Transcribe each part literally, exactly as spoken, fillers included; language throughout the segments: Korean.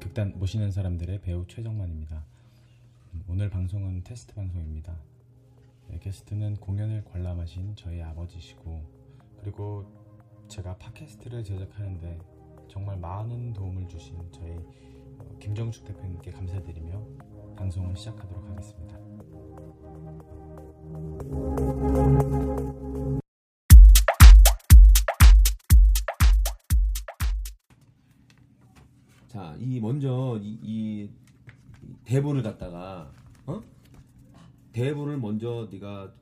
극단 모시는 사람들의 배우 최정만입니다. 오늘 방송은 테스트 방송입니다. 네, 게스트는 공연을 관람하신 저희 아버지시고, 그리고 제가 팟캐스트를 제작하는데 정말 많은 도움을 주신 저희 김정숙 대표님께 감사드리며 방송을 시작하도록 하겠습니다. 자, 이 먼저 이, 이 대본을 갖다가 어? 대본을 먼저 네가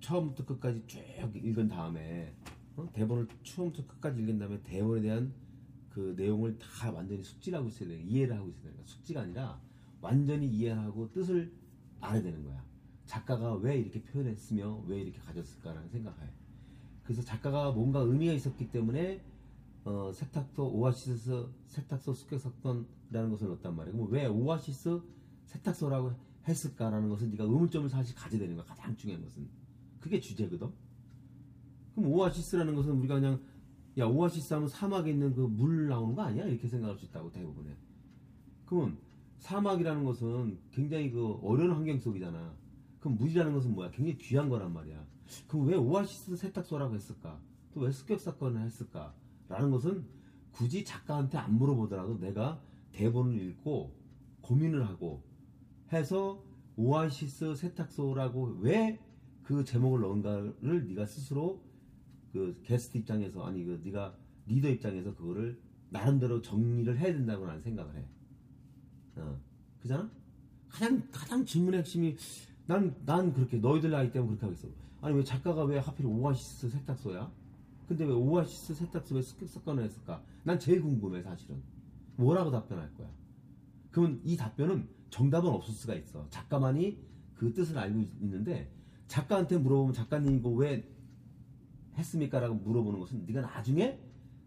처음부터 끝까지 쭉 읽은 다음에 어? 대본을 처음부터 끝까지 읽은 다음에 대본에 대한 그 내용을 다 완전히 숙지를 하고 있어야 돼. 이해를 하고 있어야 돼. 숙지가 아니라 완전히 이해하고 뜻을 알아야 되는 거야. 작가가 왜 이렇게 표현했으며 왜 이렇게 가졌을까라는 생각해. 그래서 작가가 뭔가 의미가 있었기 때문에 어, 세탁소 오아시스 세탁소 숙격사건이라는 것을 넣었단 말이에요. 그럼 왜 오아시스 세탁소라고 했을까라는 것은 네가 의문점을 사실 가져야 되는 거야. 가장 중요한 것은 그게 주제거든. 그럼 오아시스라는 것은 우리가 그냥 야 오아시스 하면 사막에 있는 그 물 나오는 거 아니야? 이렇게 생각할 수 있다고 대부분에. 그럼 사막이라는 것은 굉장히 그 어려운 환경 속이잖아. 그럼 물이라는 것은 뭐야? 굉장히 귀한 거란 말이야. 그럼 왜 오아시스 세탁소라고 했을까? 또 왜 습격사건을 했을까? 라는 것은 굳이 작가한테 안 물어보더라도 내가 대본을 읽고 고민을 하고 해서 오아시스 세탁소라고 왜 그 제목을 넣은가를 네가 스스로 그 게스트 입장에서 아니 그 네가 리더 입장에서 그거를 나름대로 정리를 해야 된다고 나는 생각을 해. 어, 그잖아? 가장 가장 질문의 핵심이 난 난 그렇게 너희들 나이 때문에 그렇게 하겠어. 아니 왜 작가가 왜 하필 오아시스 세탁소야? 근데 왜 오아시스 세탁소에 습격사건을 했을까? 난 제일 궁금해 사실은. 뭐라고 답변할 거야? 그럼 이 답변은 정답은 없을 수가 있어. 작가만이 그 뜻을 알고 있는데 작가한테 물어보면 작가님 이거 왜 했습니까? 라고 물어보는 것은 네가 나중에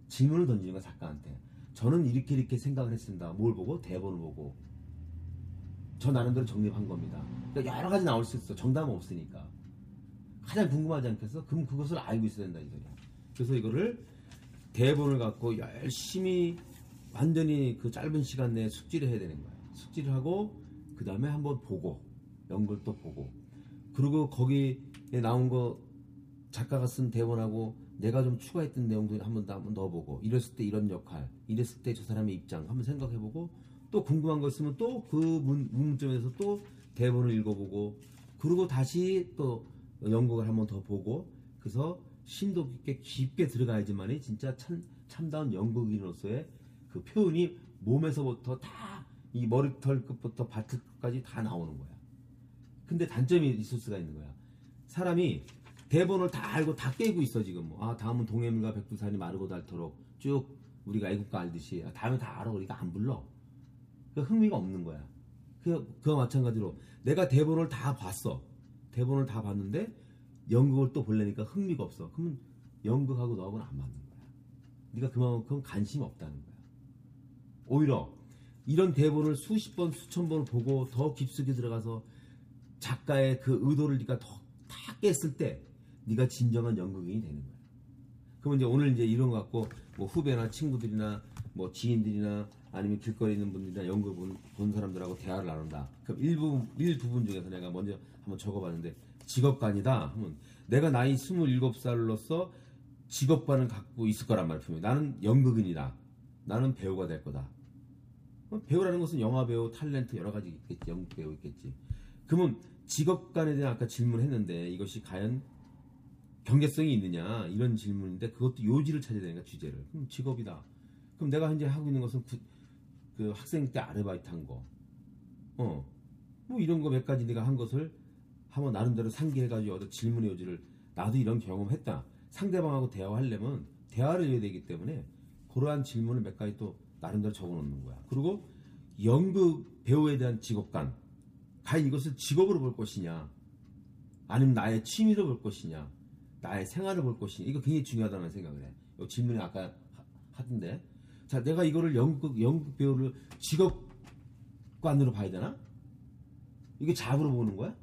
질문을 던지는 거야 작가한테. 저는 이렇게 이렇게 생각을 했습니다. 뭘 보고? 대본을 보고. 저 나름대로 정립한 겁니다. 그러니까 여러 가지 나올 수 있어. 정답은 없으니까. 가장 궁금하지 않겠어? 그럼 그것을 알고 있어야 된다 이 소리야. 그래서 이거를 대본을 갖고 열심히 완전히 그 짧은 시간 내에 숙지를 해야 되는 거야. 숙지를 하고 그 다음에 한번 보고 연극을 또 보고 그리고 거기에 나온 거 작가가 쓴 대본하고 내가 좀 추가했던 내용도 한번 한번 넣어보고 이랬을 때 이런 역할 이랬을 때 저 사람의 입장 한번 생각해보고 또 궁금한 거 있으면 또 그 문문점에서 또 대본을 읽어보고 그리고 다시 또 연극을 한번 더 보고 그래서 심도 깊게 깊게 들어가야지만이 진짜 참, 참다운 연극인으로서의 그 표현이 몸에서부터 다 이 머리털 끝부터 바틀 끝까지 다 나오는 거야. 근데 단점이 있을 수가 있는 거야. 사람이 대본을 다 알고 다 깨고 있어 지금. 뭐. 아 다음은 동해물과 백두산이 마르고 닳도록 쭉 우리가 애국가 알듯이 아, 다음에 다 알아 우리가 안 불러. 그러니까 흥미가 없는 거야. 그, 그와 마찬가지로 내가 대본을 다 봤어. 대본을 다 봤는데 연극을 또 보려니까 흥미가 없어. 그러면 연극하고 너하고는 안 맞는 거야. 네가 그만큼 관심이 없다는 거야. 오히려 이런 대본을 수십 번, 수천 번을 보고 더 깊숙이 들어가서 작가의 그 의도를 네가 더 다 깼을 때 네가 진정한 연극인이 되는 거야. 그러면 이제 오늘 이제 이런 거 갖고 뭐 후배나 친구들이나 뭐 지인들이나 아니면 길거리 있는 분들이나 연극을 본, 본 사람들하고 대화를 나눈다. 그럼 일부 일부분 중에서 내가 먼저 한번 적어봤는데. 직업관이다 하면 내가 나이 스물일곱 살로서 직업관을 갖고 있을 거란 말이에요. 나는 연극인이다. 나는 배우가 될 거다. 배우라는 것은 영화배우, 탤런트 여러 가지 있겠지. 연극배우 있겠지. 그러면 직업관에 대한 아까 질문했는데 이것이 과연 경계성이 있느냐 이런 질문인데 그것도 요지를 찾아야 되니까 주제를. 그럼 직업이다. 그럼 내가 현재 하고 있는 것은 그, 그 학생 때 아르바이트 한 거. 어. 뭐 이런 거 몇 가지 네가 한 것을 한번 나름대로 상기해가지고 어떤 질문의 요지를 나도 이런 경험했다. 상대방하고 대화하려면 대화를 해야 되기 때문에 그러한 질문을 몇 가지 또 나름대로 적어놓는 거야. 그리고 연극 배우에 대한 직업관, 과연 이것을 직업으로 볼 것이냐, 아니면 나의 취미로 볼 것이냐, 나의 생활을 볼 것이냐, 이거 굉장히 중요하다는 생각을 해. 요 질문이 아까 하, 하던데, 자, 내가 이거를 연극 연극 배우를 직업관으로 봐야 되나? 이게 잡으로 보는 거야?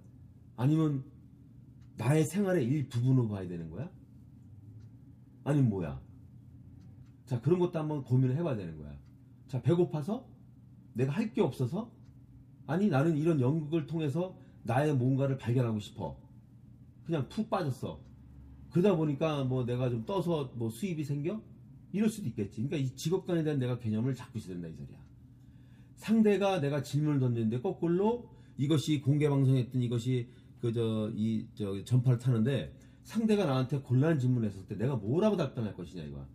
아니면 나의 생활의 일부분으로 봐야 되는 거야? 아니면 뭐야? 자, 그런 것도 한번 고민을 해봐야 되는 거야. 자, 배고파서? 내가 할 게 없어서? 아니, 나는 이런 연극을 통해서 나의 뭔가를 발견하고 싶어. 그냥 푹 빠졌어. 그러다 보니까 뭐 내가 좀 떠서 뭐 수입이 생겨? 이럴 수도 있겠지. 그러니까 이 직업관에 대한 내가 개념을 잡고 있어야 된다, 이 소리야. 상대가 내가 질문을 던졌는데 거꾸로 이것이 공개방송했던 이것이 그 저 이 저 전파를 타는데 상대가 나한테 곤란한 질문을 했을 때 내가 뭐라고 답변할 것이냐 이거야.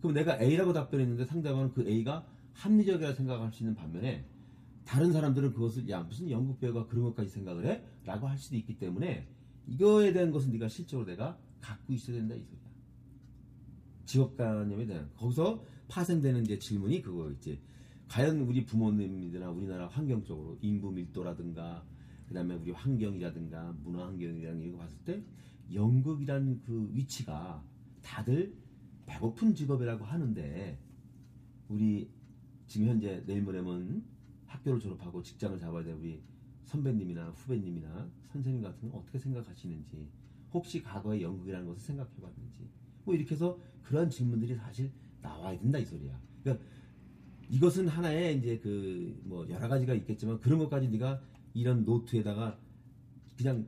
그럼 내가 A라고 답변했는데 상대방은 그 A가 합리적이라 생각할 수 있는 반면에 다른 사람들은 그것을 야 무슨 연극 배우가 그런 것까지 생각을 해? 라고 할 수도 있기 때문에 이거에 대한 것은 네가 실제로 내가 갖고 있어야 된다 이 소리야. 직업관념에 대한 거기서 파생되는 이제 질문이 그거였지. 과연 우리 부모님들이나 우리나라 환경적으로 인구 밀도라든가 그 다음에 우리 환경이라든가 문화 환경이라든가 이런 거 봤을 때 연극이라는 그 위치가 다들 배고픈 직업이라고 하는데 우리 지금 현재 내일 모레면 학교를 졸업하고 직장을 잡아야 될 우리 선배님이나 후배님이나 선생님 같은 건 어떻게 생각하시는지 혹시 과거의 연극이라는 것을 생각해봤는지 뭐 이렇게 해서 그런 질문들이 사실 나와야 된다 이 소리야. 그러니까 이것은 하나의 이제 그 뭐 여러 가지가 있겠지만 그런 것까지 네가 이런 노트에다가 그냥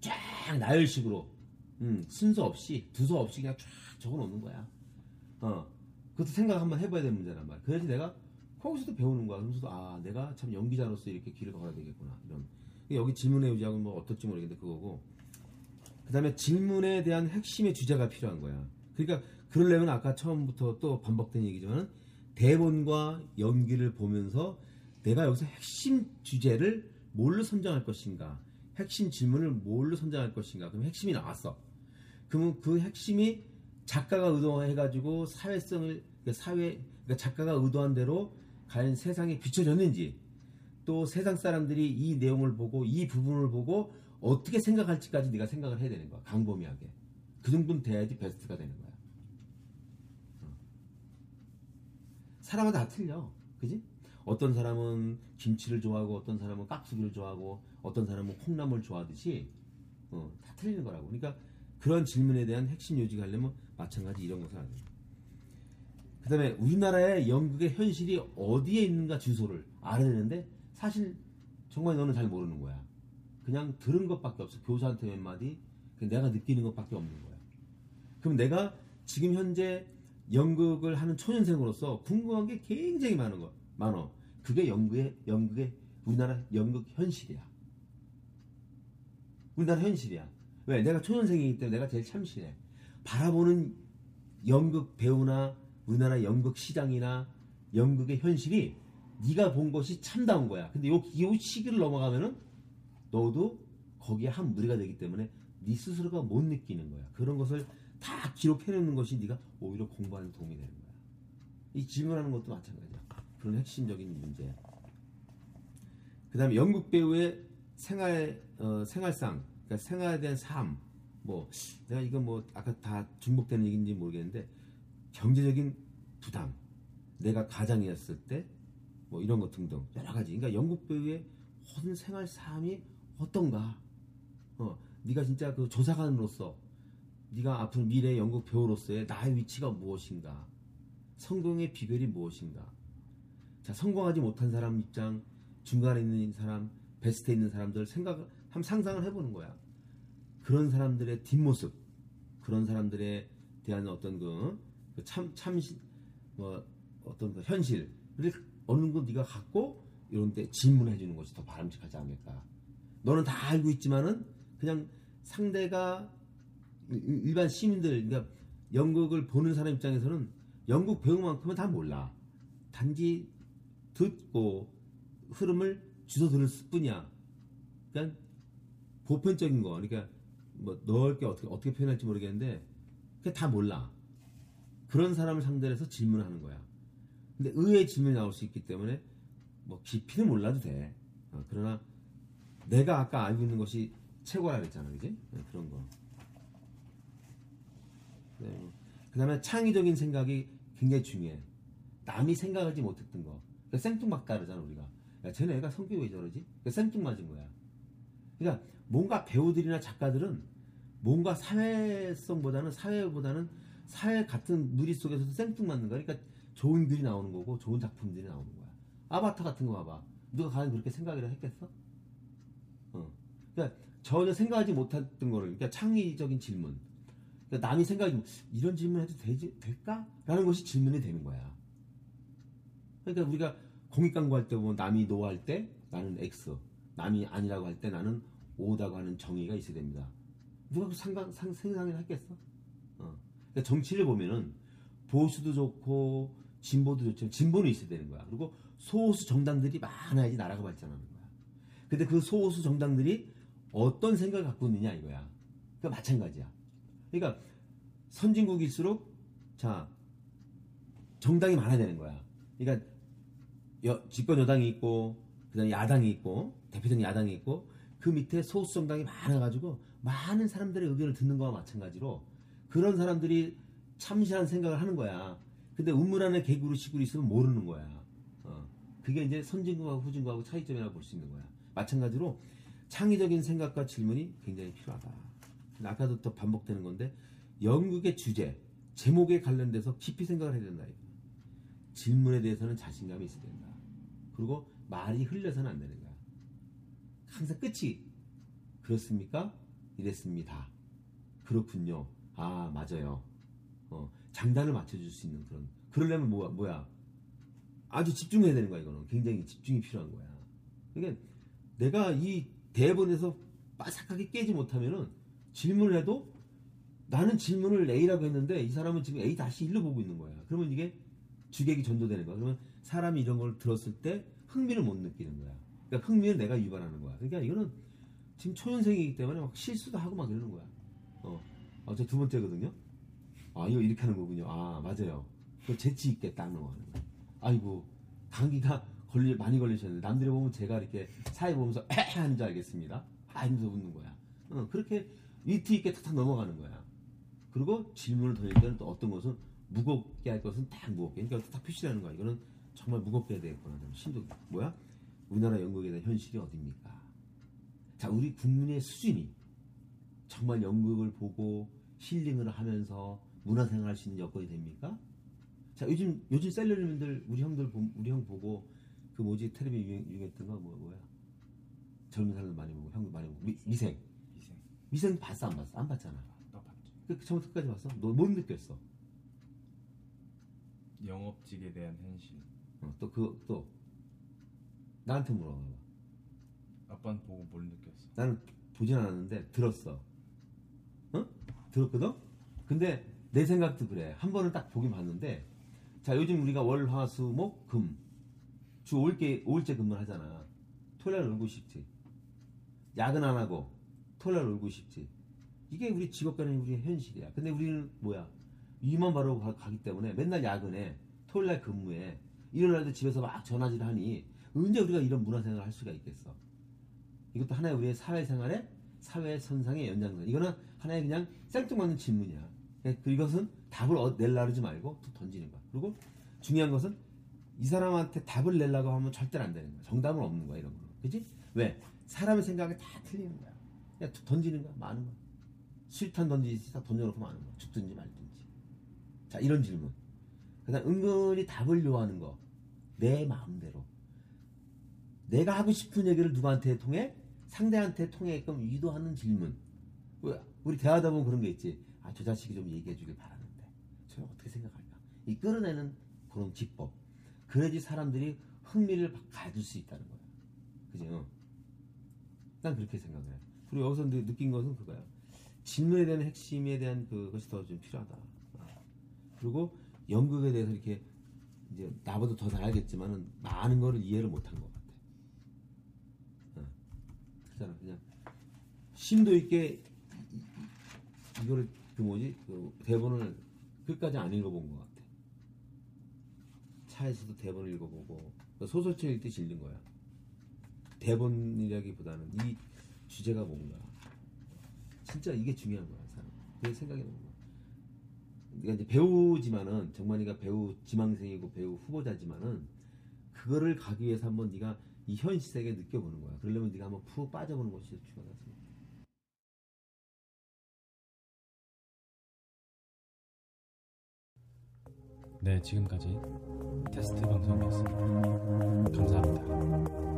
쫙 나열식으로 음, 순서 없이 두서 없이 그냥 쫙 적어놓는 거야. 어, 그것도 생각 한번 해봐야 되는 문제란 말이야. 그래서 내가 거기서도 배우는 거야. 그러면서도 아 내가 참 연기자로서 이렇게 길을 걸어야 되겠구나 이런. 여기 질문의 의지하고 뭐 어떨지 모르겠는데 그거고. 그 다음에 질문에 대한 핵심의 주제가 필요한 거야. 그러니까 그러려면 아까 처음부터 또 반복된 얘기지만 대본과 연기를 보면서 내가 여기서 핵심 주제를 뭘로 선정할 것인가, 핵심 질문을 뭘로 선정할 것인가. 그럼 핵심이 나왔어. 그러면 그 핵심이 작가가 의도해가지고 사회성을 사회 그러니까 작가가 의도한 대로 과연 세상에 비춰졌는지 또 세상 사람들이 이 내용을 보고 이 부분을 보고 어떻게 생각할지까지 네가 생각을 해야 되는 거야. 광범위하게. 그 정도는 돼야지 베스트가 되는 거야. 사람마다 다 틀려. 그지? 어떤 사람은 김치를 좋아하고 어떤 사람은 깍두기를 좋아하고 어떤 사람은 콩나물 좋아하듯이 어, 다 틀리는 거라고. 그러니까 그런 질문에 대한 핵심 요지가 하려면 마찬가지 이런 것을 하죠. 그 다음에 우리나라의 연극의 현실이 어디에 있는가 주소를 알아야 되는데 사실 정말 너는 잘 모르는 거야. 그냥 들은 것밖에 없어. 교사한테 몇 마디 내가 느끼는 것밖에 없는 거야. 그럼 내가 지금 현재 연극을 하는 초년생으로서 궁금한 게 굉장히 많은 거 많어. 그게 연극의 연극의 우리나라 연극 현실이야. 우리나라 현실이야. 왜? 내가 초년생이기 때문에 내가 제일 참신해. 바라보는 연극 배우나 우리나라 연극 시장이나 연극의 현실이 네가 본 것이 참다운 거야. 근데 요, 요 시기를 넘어가면은 너도 거기에 한 무리가 되기 때문에 네 스스로가 못 느끼는 거야. 그런 것을 다 기록해놓는 것이 네가 오히려 공부하는 도움이 되는 거야. 이 질문하는 것도 마찬가지야. 그런 핵심적인 문제야. 그 다음에 연극 배우의 생활, 어, 생활상, 그러니까 생활에 대한 삶, 뭐 내가 이거 뭐 아까 다 중복되는 얘기인지 모르겠는데 경제적인 부담, 내가 가장이었을 때 뭐 이런 것 등등 여러 가지. 그러니까 연극 배우의 모든 생활 삶이 어떤가? 어, 네가 진짜 그 조사관으로서. 네가 앞으로 미래의 연극 배우로서의 나의 위치가 무엇인가? 성공의 비결이 무엇인가? 자, 성공하지 못한 사람 입장, 중간에 있는 사람, 베스트에 있는 사람들 생각을 한번 상상을 해보는 거야. 그런 사람들의 뒷모습, 그런 사람들에 대한 어떤 그 참 참신 뭐 어떤 그 현실을 어느 정도 네가 갖고 이런 데 질문해 주는 것이 더 바람직하지 않을까? 너는 다 알고 있지만은 그냥 상대가 일반 시민들, 그러니까 연극을 보는 사람 입장에서는 연극 배우만큼은 다 몰라. 단지 듣고 흐름을 주워 들을 뿐이야. 그러니까 보편적인 거, 그러니까 뭐 넓게 어떻게 어떻게 표현할지 모르겠는데 그게 다 몰라. 그런 사람을 상대로 해서 질문하는 거야. 근데 의외의 질문이 나올 수 있기 때문에 뭐 깊이는 몰라도 돼. 어, 그러나 내가 아까 알고 있는 것이 최고라 그랬잖아, 그지? 어, 그런 거. 네. 그 다음에 창의적인 생각이 굉장히 중요해. 남이 생각하지 못했던 거. 그러니까 생뚱맞다르잖아 우리가. 야, 쟤네 애가 성격이 왜 저러지? 그러니까 생뚱맞은 거야. 그러니까 뭔가 배우들이나 작가들은 뭔가 사회성보다는 사회보다는 사회 같은 누리 속에서도 생뚱맞는 거야. 그러니까 좋은 글이 나오는 거고 좋은 작품들이 나오는 거야. 아바타 같은 거 봐봐. 누가 과연 그렇게 생각이라 했겠어? 어. 그러니까 전혀 생각하지 못했던 거를, 그러니까 창의적인 질문. 그러니까 남이 생각하지 못, 이런 질문 해도 되지, 될까? 라는 것이 질문이 되는 거야. 그러니까 우리가 공익 광고할 때 보면 남이 노할 때 나는 X, 남이 아니라고 할 때 나는 O다고 하는 정의가 있어야 됩니다. 누가 그 상상, 상상을 했겠어? 어. 그러니까 정치를 보면은 보수도 좋고 진보도 좋지만 진보는 있어야 되는 거야. 그리고 소수 정당들이 많아야지 나라가 발전하는 거야. 근데 그 소수 정당들이 어떤 생각을 갖고 있느냐 이거야. 그러니까 마찬가지야. 그러니까 선진국일수록 자 정당이 많아야 되는 거야. 그러니까 여, 집권 여당이 있고 그다음에 야당이 있고 대표적인 야당이 있고 그 밑에 소수 정당이 많아가지고 많은 사람들의 의견을 듣는 거와 마찬가지로 그런 사람들이 참신한 생각을 하는 거야. 근데 우물 안에 개구리 시구리 있으면 모르는 거야. 어. 그게 이제 선진국하고 후진국하고 차이점이라고 볼 수 있는 거야. 마찬가지로 창의적인 생각과 질문이 굉장히 필요하다. 아까도 또 반복되는 건데 연극의 주제, 제목에 관련돼서 깊이 생각을 해야 된다. 질문에 대해서는 자신감이 있어야 된다. 그리고 말이 흘려서는 안 되는 거야. 항상 끝이 그렇습니까? 이랬습니다. 그렇군요. 아, 맞아요. 어, 장단을 맞춰줄 수 있는 그런. 그러려면 뭐, 뭐야? 아주 집중해야 되는 거야, 이거는. 굉장히 집중이 필요한 거야. 그러니까 내가 이 대본에서 빠삭하게 깨지 못하면은 질문을 해도 나는 질문을 A라고 했는데 이 사람은 지금 A 다시 일로 보고 있는 거야. 그러면 이게 주객이 전도되는 거야. 그러면 사람이 이런 걸 들었을 때 흥미를 못 느끼는 거야. 그러니까 흥미를 내가 유발하는 거야. 그러니까 이거는 지금 초년생이기 때문에 막 실수도 하고 막 이러는 거야. 어, 아, 저 두 번째거든요. 아, 이거 이렇게 하는 거군요. 아, 맞아요. 그 재치 있게 딱 넘어가는 거야. 아이고, 감기가 걸리, 많이 걸리셨는데, 남들이 보면 제가 이렇게 사회 보면서 에헤 하는 줄 알겠습니다. 아, 하면서 웃는 거야. 어, 그렇게 위트 있게 탁탁 넘어가는 거야. 그리고 질문을 던질 때는 또 어떤 것은 무겁게 할 것은 딱 무겁게. 그러니까 딱 표시하는 거야. 이거는 정말 무겁게 해야 되겠구나. 심도, 뭐야? 우리나라 연극에 대한 현실이 어딥니까? 자, 우리 국민의 수준이 정말 연극을 보고 힐링을 하면서 문화생활 할 수 있는 여건이 됩니까? 자, 요즘, 요즘 셀러리맨들, 우리 형들, 우리 형 보고, 그 뭐지, 텔레비 유행, 유행했던 거, 뭐, 뭐야? 젊은 사람들 많이 보고, 형들 많이 보고, 미, 미생. 미생. 미생 봤어, 안 봤어? 안 봤잖아. 나 봤지. 그, 처음부터 끝까지 봤어? 너 못 느꼈어? 영업직에 대한 현실. 어, 또, 그, 또, 나한테 물어봐. 아빠는 보고 뭘 느꼈어? 나는 보진 않았는데, 들었어. 응? 들었거든? 근데, 내 생각도 그래. 한 번은 딱 보긴 봤는데, 자, 요즘 우리가 월, 화, 수, 목, 금. 주 오 일째, 오 일째 근무를 하잖아. 토요일 날 놀고 싶지. 야근 안 하고, 토요일 날 놀고 싶지. 이게 우리 직업 간의 우리 현실이야. 근데 우리는 뭐야? 위만 바로 가, 가기 때문에 맨날 야근에, 토요일 날 근무에, 일요일날도 집에서 막 전화질 하니, 언제 우리가 이런 문화생활을 할 수가 있겠어? 이것도 하나의 우리의 사회생활의 사회 선상의 연장선. 이거는 하나의 그냥 쌩뚱맞는 질문이야. 이것은 답을 내려고 말고 또 던지는 거야. 그리고 중요한 것은 이 사람한테 답을 내려고 하면 절대로 안 되는 거야. 정답은 없는 거야, 이런 거는. 그치? 왜? 사람의 생각이 다 틀리는 거야. 그냥 던지는 거야, 많은 거야. 수류탄 던지듯이 다 던져놓고 많은 거야. 죽든지 말든지. 자, 이런 질문. 그 다음, 은근히 답을 요하는 거. 내 마음대로. 내가 하고 싶은 얘기를 누구한테 통해? 상대한테 통해끔 유도하는 질문. 우리 대화하다 보면 그런 게 있지. 아, 저 자식이 좀 얘기해 주길 바라는데 저 어떻게 생각할까? 이 끌어내는 그런 기법. 그래야지 사람들이 흥미를 가질 수 있다는 거야. 그지? 응. 난 그렇게 생각을 해. 그리고 여기서 느낀 것은 그거야. 질문에 대한 핵심에 대한 그것이 더 좀 필요하다. 그리고 연극에 대해서 이렇게 이제 나보다 더 잘 알겠지만은 많은 거를 이해를 못한 것 같아. 응. 그렇잖아. 그냥 심도 있게 이거를 그 뭐지? 그 대본을 끝까지 안 읽어본 것 같아. 차에서도 대본을 읽어보고 소설책 읽듯이 읽는 거야. 대본이라기보다는 이 주제가 뭔가. 진짜 이게 중요한 거야, 사람. 내 생각이 나는 거야. 그러니까 이제 배우지만은, 정만이가 배우 지망생이고 배우 후보자지만은, 그거를 가기 위해서 한번 네가 이 현실세계 느껴보는 거야. 그러려면 네가 한번 푹 빠져보는 것이 중요하다. 네, 지금까지 테스트 방송이었습니다. 감사합니다.